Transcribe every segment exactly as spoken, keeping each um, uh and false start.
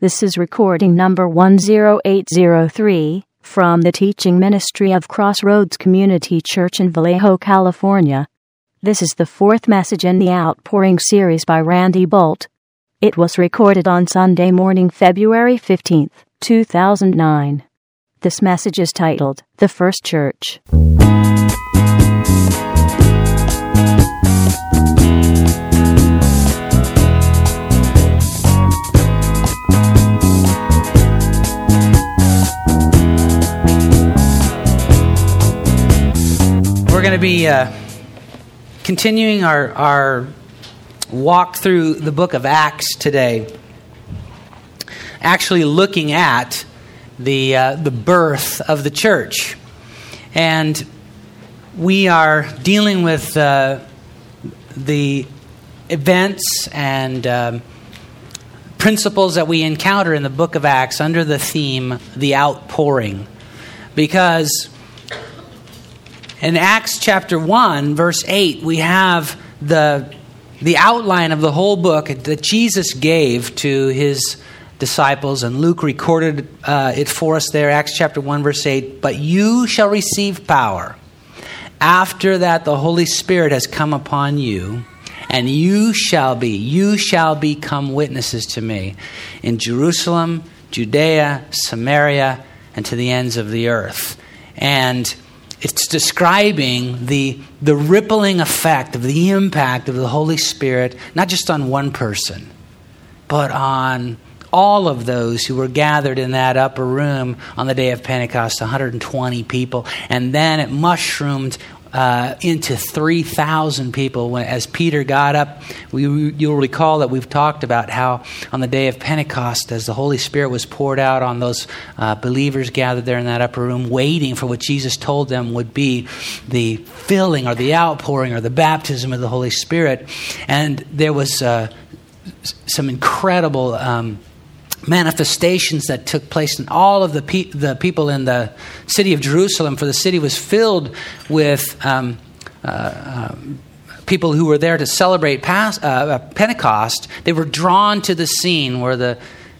This is recording number one zero eight zero three from the teaching ministry of Crossroads Community Church in Vallejo, California. This is the fourth message in the Outpouring series by Randy Boldt. It was recorded on Sunday morning, February fifteenth, two thousand nine. This message is titled, The First Church. We're going to be uh, continuing our, our walk through the book of Acts today, actually looking at the uh, the birth of the church. And we are dealing with uh, the events and um, principles that we encounter in the book of Acts under the theme, the outpouring, because in Acts chapter one, verse eight, we have the the outline of the whole book that Jesus gave to his disciples, and Luke recorded uh, it for us there, Acts chapter one, verse eight, "But you shall receive power. After that, the Holy Spirit has come upon you, and you shall be, you shall become witnesses to me in Jerusalem, Judea, Samaria, and to the ends of the earth." And it's describing the the rippling effect of the impact of the Holy Spirit, not just on one person, but on all of those who were gathered in that upper room on the day of Pentecost, one hundred twenty people. And then it mushroomed uh, into three thousand people when, as Peter got up. We, you'll recall that we've talked about how on the day of Pentecost, as the Holy Spirit was poured out on those uh, believers gathered there in that upper room, waiting for what Jesus told them would be the filling or the outpouring or the baptism of the Holy Spirit. And there was uh, some incredible Um, manifestations that took place, and all of the pe- the people in the city of Jerusalem, for the city was filled with um, uh, um, people who were there to celebrate Pas- uh, Pentecost. They were drawn to the scene where the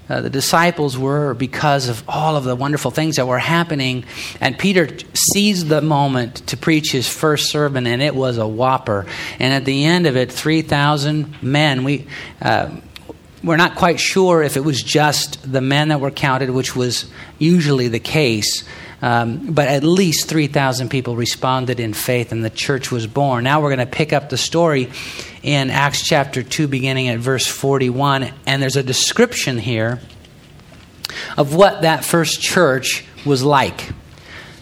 uh, the disciples were because of all of the wonderful things that were happening. And Peter seized the moment to preach his first sermon, and it was a whopper. And at the end of it, three thousand men. We uh, We're not quite sure if it was just the men that were counted, which was usually the case, um, but at least three thousand people responded in faith, and the church was born. Now we're going to pick up the story in Acts chapter two, beginning at verse forty-one, and there's a description here of what that first church was like.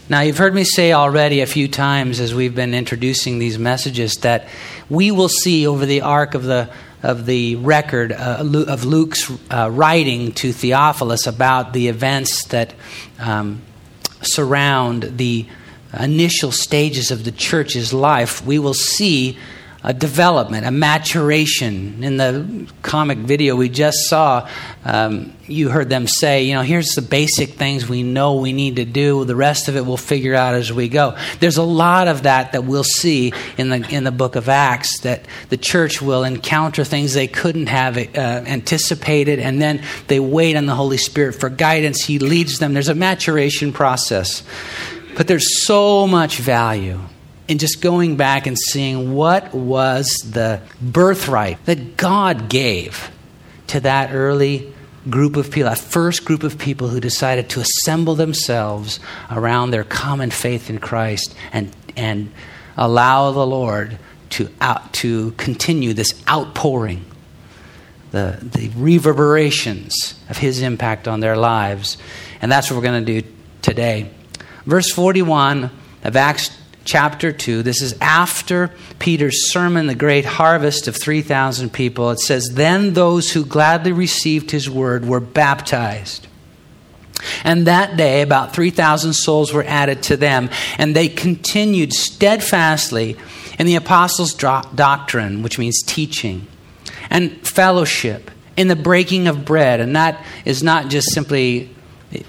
Now, you've heard me say already a few times as we've been introducing these messages that we will see over the arc of the of the record uh, of Luke's uh, writing to Theophilus about the events that um, surround the initial stages of the church's life, we will see a development, a maturation. In the comic video we just saw, um, you heard them say, you know, here's the basic things we know we need to do. The rest of it we'll figure out as we go. There's a lot of that that we'll see in the in the book of Acts, that the church will encounter things they couldn't have uh, anticipated, and then they wait on the Holy Spirit for guidance. He leads them. There's a maturation process. But there's so much value and just going back and seeing what was the birthright that God gave to that early group of people, that first group of people who decided to assemble themselves around their common faith in Christ and and allow the Lord to out, to continue this outpouring, the the reverberations of his impact on their lives. And that's what we're going to do today. Verse forty-one of Acts chapter two, this is after Peter's sermon, the great harvest of three thousand people. It says, "Then those who gladly received his word were baptized. And that day about three thousand souls were added to them. And they continued steadfastly in the apostles' doctrine," which means teaching, "and fellowship, in the breaking of bread." And that is not just simply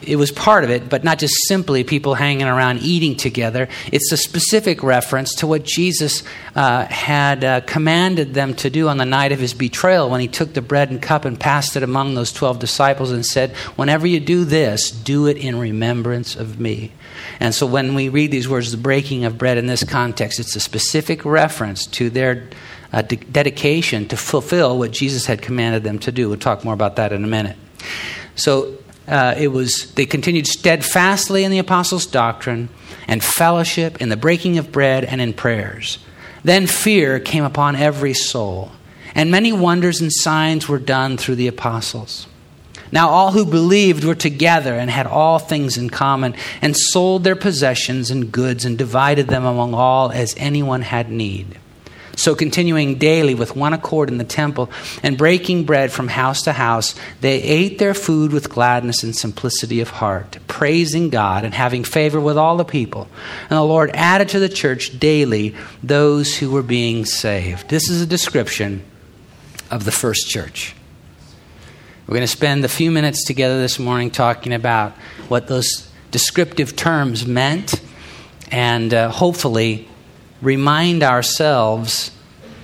It was part of it, but not just simply people hanging around eating together. It's a specific reference to what Jesus uh, had uh, commanded them to do on the night of his betrayal when he took the bread and cup and passed it among those twelve disciples and said, whenever you do this, do it in remembrance of me. And so when we read these words, the breaking of bread in this context, it's a specific reference to their uh, de- dedication to fulfill what Jesus had commanded them to do. We'll talk more about that in a minute. So... Uh, it was they continued steadfastly in the apostles' doctrine and fellowship, in the breaking of bread, and in prayers. Then fear came upon every soul, and many wonders and signs were done through the apostles. Now all who believed were together and had all things in common, and sold their possessions and goods and divided them among all as anyone had need. So continuing daily with one accord in the temple and breaking bread from house to house, they ate their food with gladness and simplicity of heart, praising God and having favor with all the people. And the Lord added to the church daily those who were being saved. This is a description of the first church. We're going to spend a few minutes together this morning talking about what those descriptive terms meant and uh, hopefully remind ourselves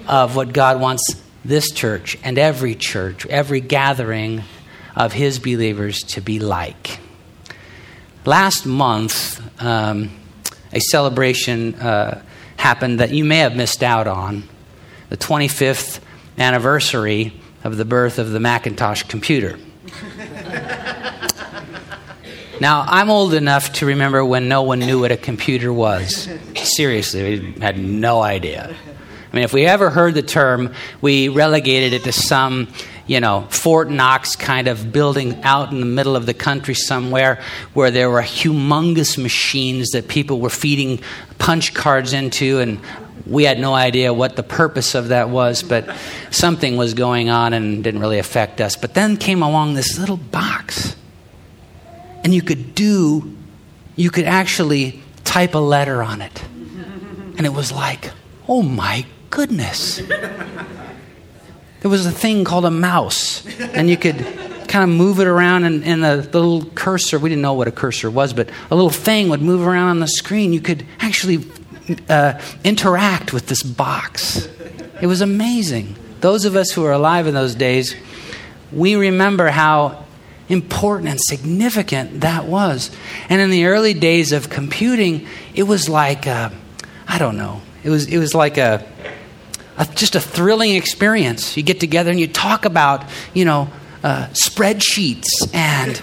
of what God wants this church and every church, every gathering of his believers to be like. Last month, um, a celebration uh, happened that you may have missed out on, the twenty-fifth anniversary of the birth of the Macintosh computer. Now, I'm old enough to remember when no one knew what a computer was. Seriously, we had no idea. I mean, if we ever heard the term, we relegated it to some, you know, Fort Knox kind of building out in the middle of the country somewhere where there were humongous machines that people were feeding punch cards into, and we had no idea what the purpose of that was, but something was going on and didn't really affect us. But then came along this little box. And you could do, you could actually type a letter on it. And it was like, oh my goodness. There was a thing called a mouse. And you could kind of move it around, and, and the, the little cursor, we didn't know what a cursor was, but a little thing would move around on the screen. You could actually uh, interact with this box. It was amazing. Those of us who were alive in those days, we remember how important and significant that was. And in the early days of computing, it was like uh, I don't know. It was it was like a, a just a thrilling experience. You get together and you talk about you know uh, spreadsheets and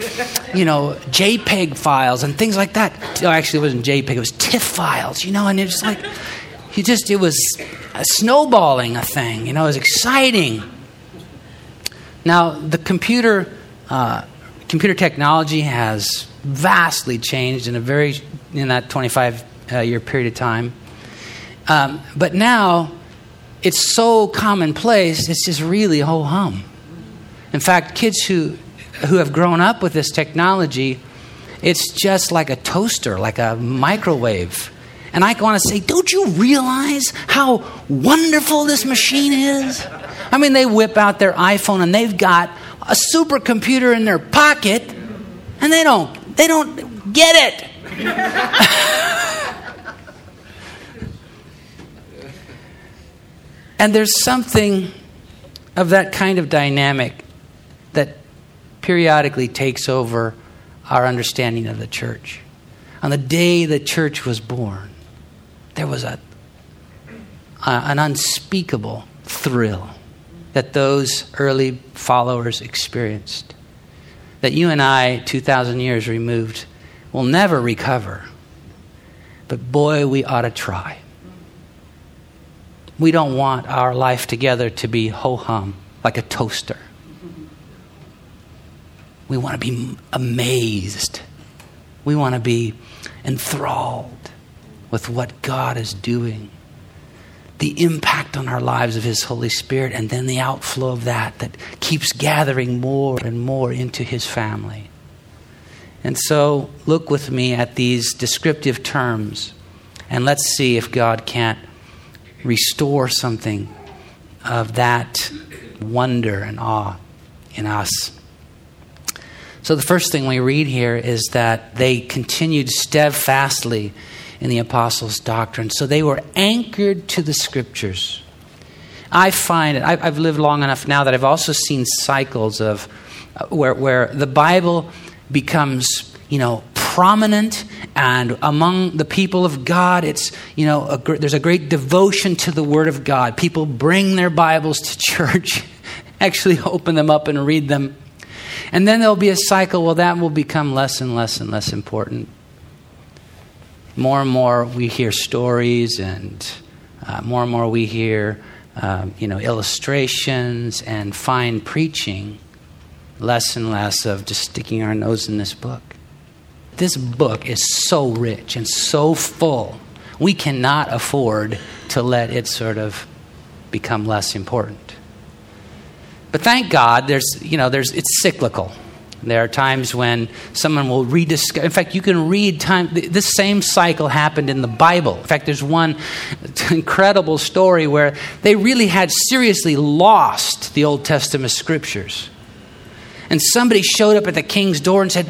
you know JPEG files and things like that. Oh, actually, it wasn't JPEG. It was TIFF files. You know, and it's like you just it was a snowballing a thing. You know, it was exciting. Now the computer. Uh, computer technology has vastly changed in a very in that twenty-five year uh, period of time. Um, but now it's so commonplace, it's just really ho-hum. In fact, kids who who have grown up with this technology, it's just like a toaster, like a microwave. And I want to say, don't you realize how wonderful this machine is? I mean, they whip out their iPhone and they've got a supercomputer in their pocket, and they don't they don't get it. And there's something of that kind of dynamic that periodically takes over our understanding of the church. On the day the church was born, there was a, a an unspeakable thrill that those early followers experienced, that you and I, two thousand years removed, will never recover. But boy, we ought to try. We don't want our life together to be ho-hum, like a toaster. We want to be amazed. We want to be enthralled with what God is doing, the impact on our lives of his Holy Spirit, and then the outflow of that that keeps gathering more and more into his family. And so look with me at these descriptive terms, and let's see if God can't restore something of that wonder and awe in us. So the first thing we read here is that they continued steadfastly in the apostles' doctrine. So they were anchored to the Scriptures. I find it, I've lived long enough now that I've also seen cycles of where where the Bible becomes, you know, prominent, and among the people of God, it's, you know, a gr- there's a great devotion to the Word of God. People bring their Bibles to church, actually open them up and read them. And then there'll be a cycle, well, that will become less and less and less important. More and more we hear stories, and uh, more and more we hear, um, you know, illustrations and fine preaching, less and less of just sticking our nose in this book. This book is so rich and so full, we cannot afford to let it sort of become less important. But thank God, there's, you know, there's, it's cyclical. There are times when someone will rediscover. In fact, you can read time. This same cycle happened in the Bible. In fact, there's one incredible story where they really had seriously lost the Old Testament scriptures. And somebody showed up at the king's door and said,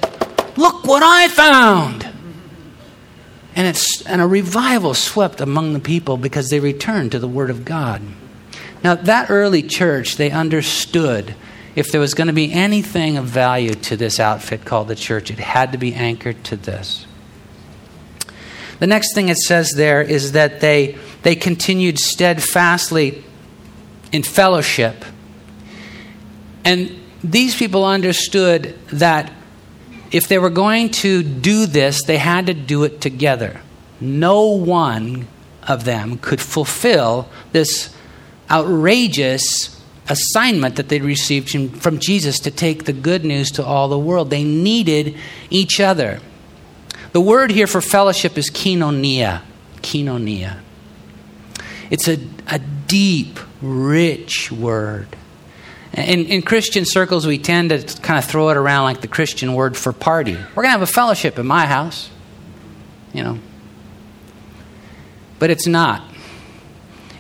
"Look what I found." And it's, and a revival swept among the people because they returned to the Word of God. Now, that early church, they understood if there was going to be anything of value to this outfit called the church, it had to be anchored to this. The next thing it says there is that they they continued steadfastly in fellowship. And these people understood that if they were going to do this, they had to do it together. No one of them could fulfill this outrageous assignment that they received from Jesus to take the good news to all the world. They needed each other. The word here for fellowship is koinonia. Koinonia. It's a, a deep, rich word. In, in Christian circles, we tend to kind of throw it around like the Christian word for party. We're going to have a fellowship in my house, you know. But it's not.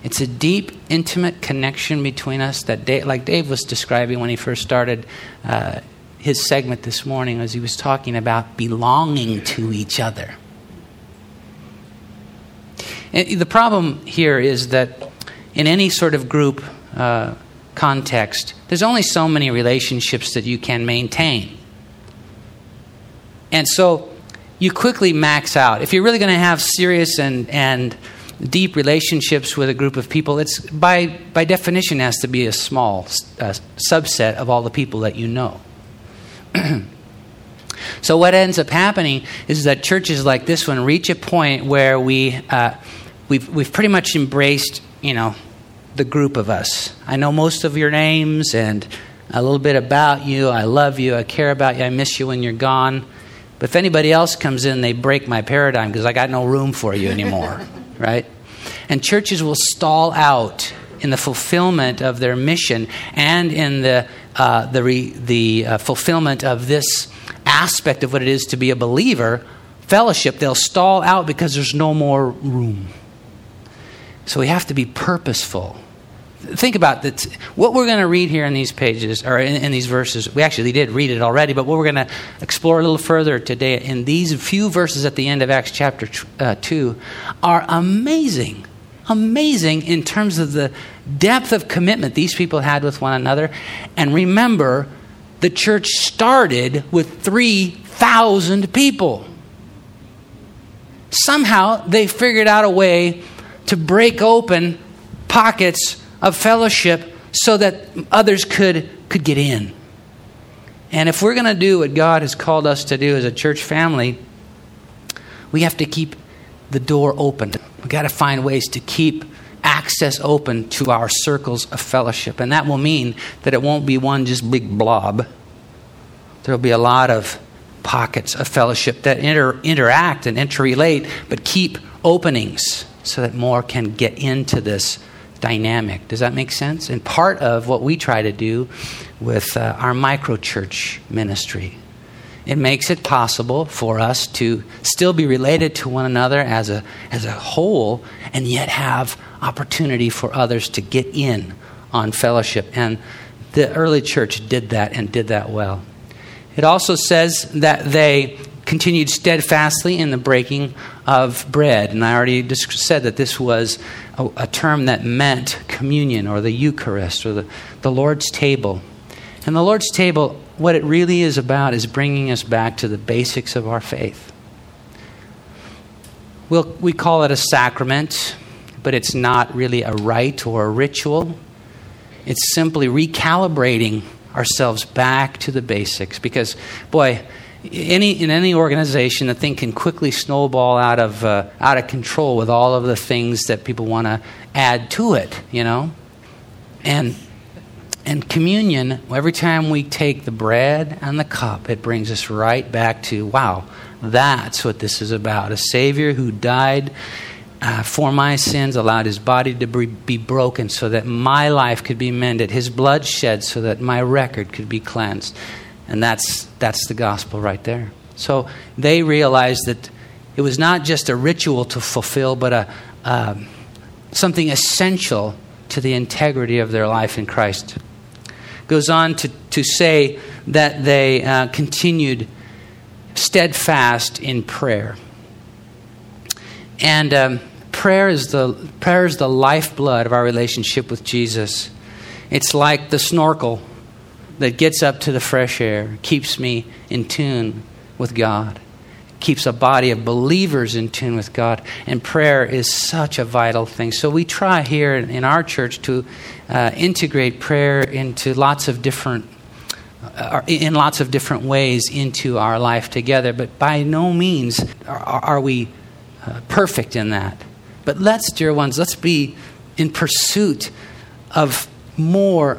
It's a deep, intimate connection between us that, Dave, like Dave was describing when he first started uh, his segment this morning, as he was talking about belonging to each other. And the problem here is that in any sort of group uh, context, there's only so many relationships that you can maintain. And so you quickly max out. If you're really going to have serious and... and deep relationships with a group of people, it's by by definition has to be a small uh, subset of all the people that you know. So what ends up happening is that churches like this one reach a point where we uh, we've we've pretty much embraced, you know, the group of us. I know most of your names and a little bit about you. I love you. I care about you. I miss you when you're gone. But if anybody else comes in, they break my paradigm because I got no room for you anymore. Right? And churches will stall out in the fulfillment of their mission and in the uh, the re, the uh, fulfillment of this aspect of what it is to be a believer, fellowship. They'll stall out because there's no more room. So we have to be purposeful. Think about that. What we're going to read here in these pages, or in, in these verses, we actually did read it already, but what we're going to explore a little further today in these few verses at the end of Acts chapter uh, two are amazing, amazing in terms of the depth of commitment these people had with one another. And remember, the church started with three thousand people. Somehow they figured out a way to break open pockets of fellowship so that others could could get in. And if we're going to do what God has called us to do as a church family, we have to keep the door open. We've got to find ways to keep access open to our circles of fellowship. And that will mean that it won't be one just big blob. There will be a lot of pockets of fellowship that inter- interact and interrelate, but keep openings so that more can get into this dynamic. Does that make sense? And part of what we try to do with uh, our microchurch ministry, it makes it possible for us to still be related to one another as a as a whole, and yet have opportunity for others to get in on fellowship. And the early church did that, and did that well. It also says that they continued steadfastly in the breaking of bread. And I already said that this was a, a term that meant communion or the Eucharist or the, the Lord's table. And the Lord's table, what it really is about is bringing us back to the basics of our faith. We'll, we call it a sacrament, but it's not really a rite or a ritual. It's simply recalibrating ourselves back to the basics because, boy, any in any organization, the thing can quickly snowball out of uh, out of control with all of the things that people want to add to it, you know? And and communion, every time we take the bread and the cup, it brings us right back to, wow, that's what this is about. A Savior who died Uh, for my sins, allowed his body to be, be broken so that my life could be mended, his blood shed so that my record could be cleansed. And that's that's the gospel right there. So they realized that it was not just a ritual to fulfill, but a uh, something essential to the integrity of their life in Christ. Goes on to, to say that they uh, continued steadfast in prayer. And um, prayer is the prayer is the lifeblood of our relationship with Jesus. It's like the snorkel that gets up to the fresh air, keeps me in tune with God, keeps a body of believers in tune with God. And prayer is such a vital thing. So we try here in our church to uh, integrate prayer into lots of different uh, in lots of different ways into our life together. But by no means are, are we Uh, perfect in that. But let's, dear ones, let's be in pursuit of more,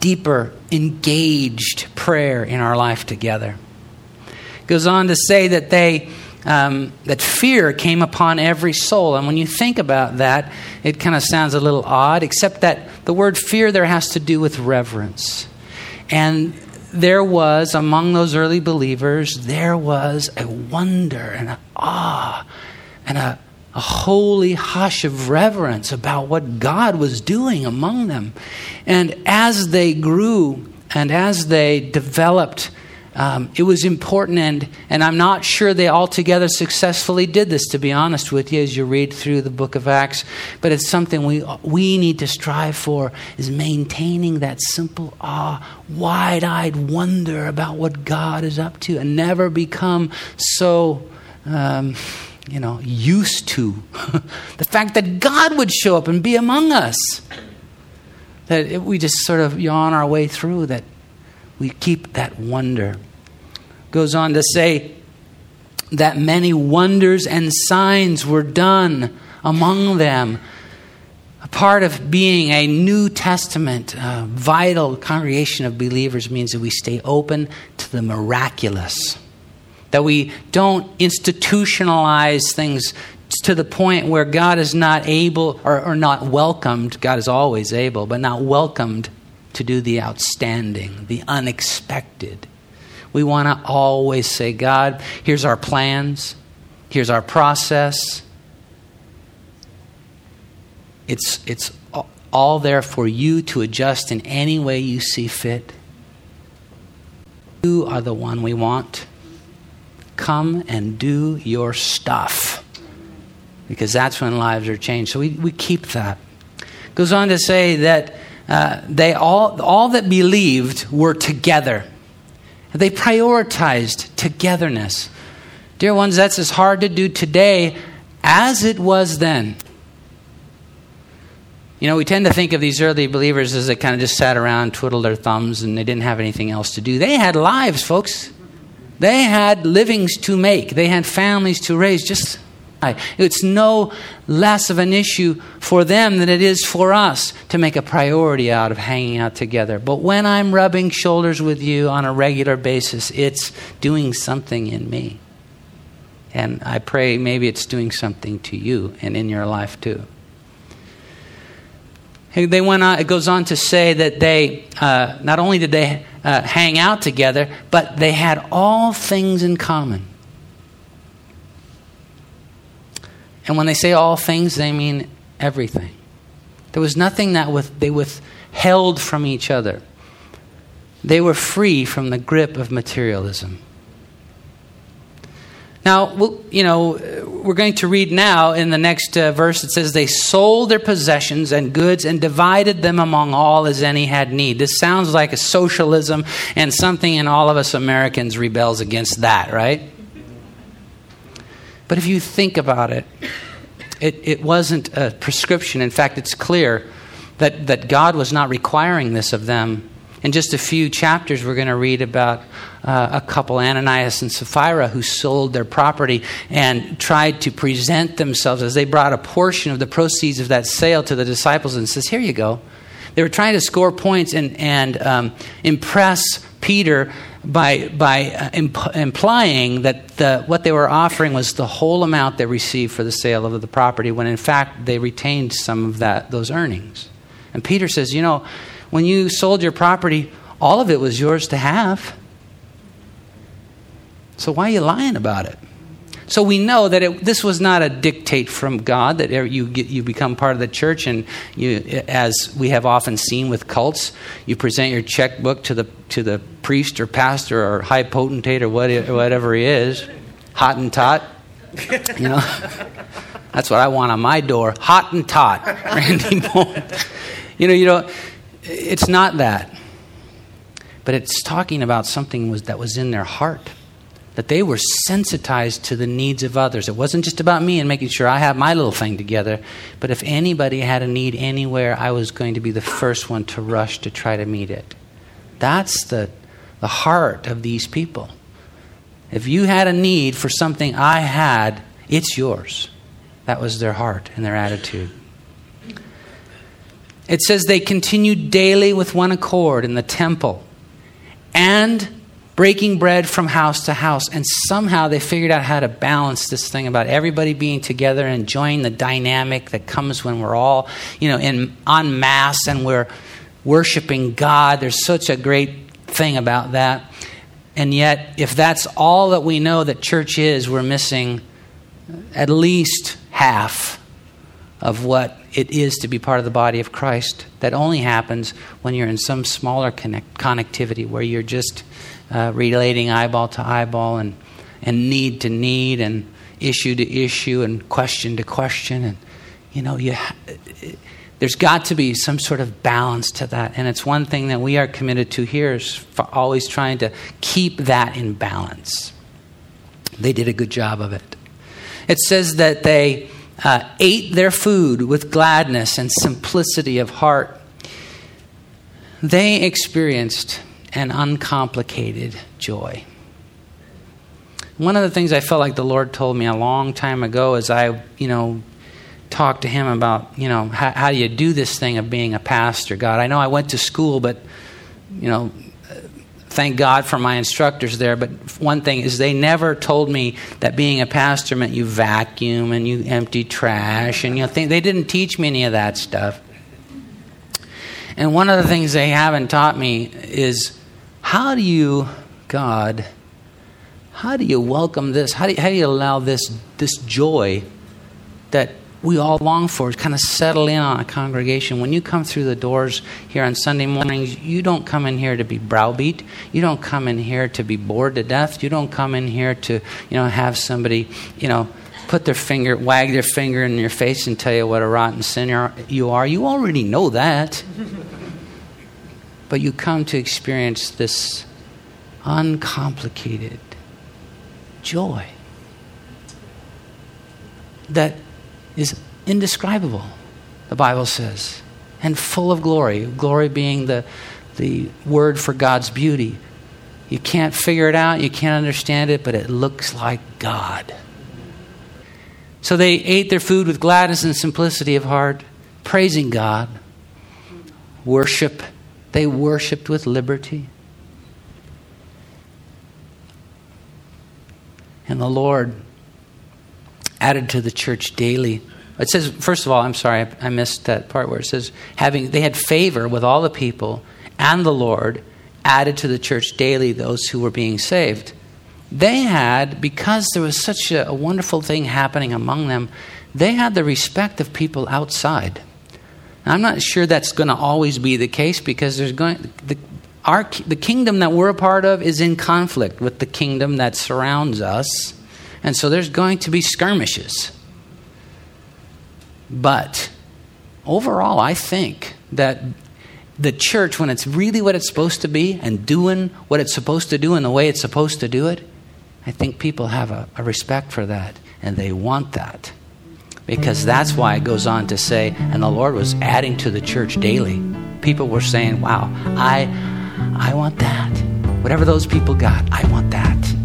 deeper, engaged prayer in our life together. It goes on to say that they um, that fear came upon every soul. And when you think about that, it kind of sounds a little odd, except that the word fear there has to do with reverence. And there was, among those early believers, there was a wonder and an awe and a, a holy hush of reverence about what God was doing among them. And as they grew and as they developed, um, it was important. And, and I'm not sure they altogether successfully did this, to be honest with you, as you read through the book of Acts. But it's something we we need to strive for, is maintaining that simple awe, wide-eyed wonder about what God is up to, and never become so um, you know, used to the fact that God would show up and be among us, that it, we just sort of yawn our way through that. We keep that wonder. Goes on to say that many wonders and signs were done among them. A part of being a New Testament uh, vital congregation of believers means that we stay open to the miraculous, that we don't institutionalize things to the point where God is not able or, or not welcomed. God is always able, but not welcomed to do the outstanding, the unexpected. We want to always say, God, here's our plans. Here's our process. It's, it's all there for you to adjust in any way you see fit. You are the one we want. Come and do your stuff. Because that's when lives are changed. So we, we keep that. Goes on to say that Uh, they all, all that believed were together. They prioritized togetherness. Dear ones, that's as hard to do today as it was then. You know, we tend to think of these early believers as they kind of just sat around, twiddled their thumbs, and they didn't have anything else to do. They had lives, folks. They had livings to make. They had families to raise. Just It's no less of an issue for them than it is for us to make a priority out of hanging out together. But when I'm rubbing shoulders with you on a regular basis, it's doing something in me. And I pray maybe it's doing something to you and in your life too. They went on, it goes on to say that they, uh, not only did they uh, hang out together, but they had all things in common. And when they say all things, they mean everything. There was nothing that with, they withheld from each other. They were free from the grip of materialism. Now, we'll, you know, we're going to read now in the next uh, verse. It says, they sold their possessions and goods and divided them among all as any had need. This sounds like a socialism and something in all of us Americans rebels against that, right? But if you think about it, it, it wasn't a prescription. In fact, it's clear that, that God was not requiring this of them. In just a few chapters, we're going to read about uh, a couple, Ananias and Sapphira, who sold their property and tried to present themselves as they brought a portion of the proceeds of that sale to the disciples and says, here you go. They were trying to score points and, and um, impress Peter by by uh, imp- implying that the, what they were offering was the whole amount they received for the sale of the property, when in fact they retained some of that those earnings. And Peter says, you know, when you sold your property, all of it was yours to have. So why are you lying about it? So we know that it, this was not a dictate from God, that you get, you become part of the church, and you, as we have often seen with cults, you present your checkbook to the to the priest or pastor or high potentate or whatever he is, Hottentot. You know, that's what I want on my door, Hottentot, Randy Boldt. You know, you don't. It's not that, but it's talking about something was, that was in their heart, that they were sensitized to the needs of others. It wasn't just about me and making sure I have my little thing together, but if anybody had a need anywhere, I was going to be the first one to rush to try to meet it. That's the the heart of these people. If you had a need for something I had, it's yours. That was their heart and their attitude. It says they continued daily with one accord in the temple and breaking bread from house to house. And somehow they figured out how to balance this thing about everybody being together and enjoying the dynamic that comes when we're all, you know, in en masse and we're worshiping God. There's such a great thing about that. And yet, if that's all that we know that church is, we're missing at least half of what it is to be part of the body of Christ. That only happens when you're in some smaller connect, connectivity where you're just uh, relating eyeball to eyeball and, and need to need and issue to issue and question to question. And, you know, you ha- there's got to be some sort of balance to that. And it's one thing that we are committed to here is for always trying to keep that in balance. They did a good job of it. It says that they... Uh, ate their food with gladness and simplicity of heart. They experienced an uncomplicated joy. One of the things I felt like the Lord told me a long time ago as I, you know, talked to him about, you know, how, how do you do this thing of being a pastor, God? I know I went to school, but, you know, thank God for my instructors there, but one thing is they never told me that being a pastor meant you vacuum and you empty trash and you know things. They didn't teach me any of that stuff. And one of the things they haven't taught me is how do you, God, how do you welcome this? How do you, how do you allow this this joy that we all long for, kind of settle in on a congregation? When you come through the doors here on Sunday mornings, you don't come in here to be browbeat. You don't come in here to be bored to death. You don't come in here to, you know, have somebody, you know, put their finger, wag their finger in your face and tell you what a rotten sinner you are. You already know that. But you come to experience this uncomplicated joy that is indescribable, the Bible says, and full of glory. Glory being the the word for God's beauty. You can't figure it out, you can't understand it, but it looks like God. So they ate their food with gladness and simplicity of heart, praising God. Worship. They worshiped with liberty. And the Lord added to the church daily. It says, first of all, I'm sorry, I, I missed that part where it says, having they had favor with all the people, and the Lord added to the church daily those who were being saved. They had, because there was such a, a wonderful thing happening among them, they had the respect of people outside. Now, I'm not sure that's going to always be the case because there's going the, our the kingdom that we're a part of is in conflict with the kingdom that surrounds us. And so there's going to be skirmishes. But overall, I think that the church, when it's really what it's supposed to be and doing what it's supposed to do in the way it's supposed to do it, I think people have a, a respect for that, and they want that. Because that's why it goes on to say, and the Lord was adding to the church daily. People were saying, wow, I, I want that. Whatever those people got, I want that.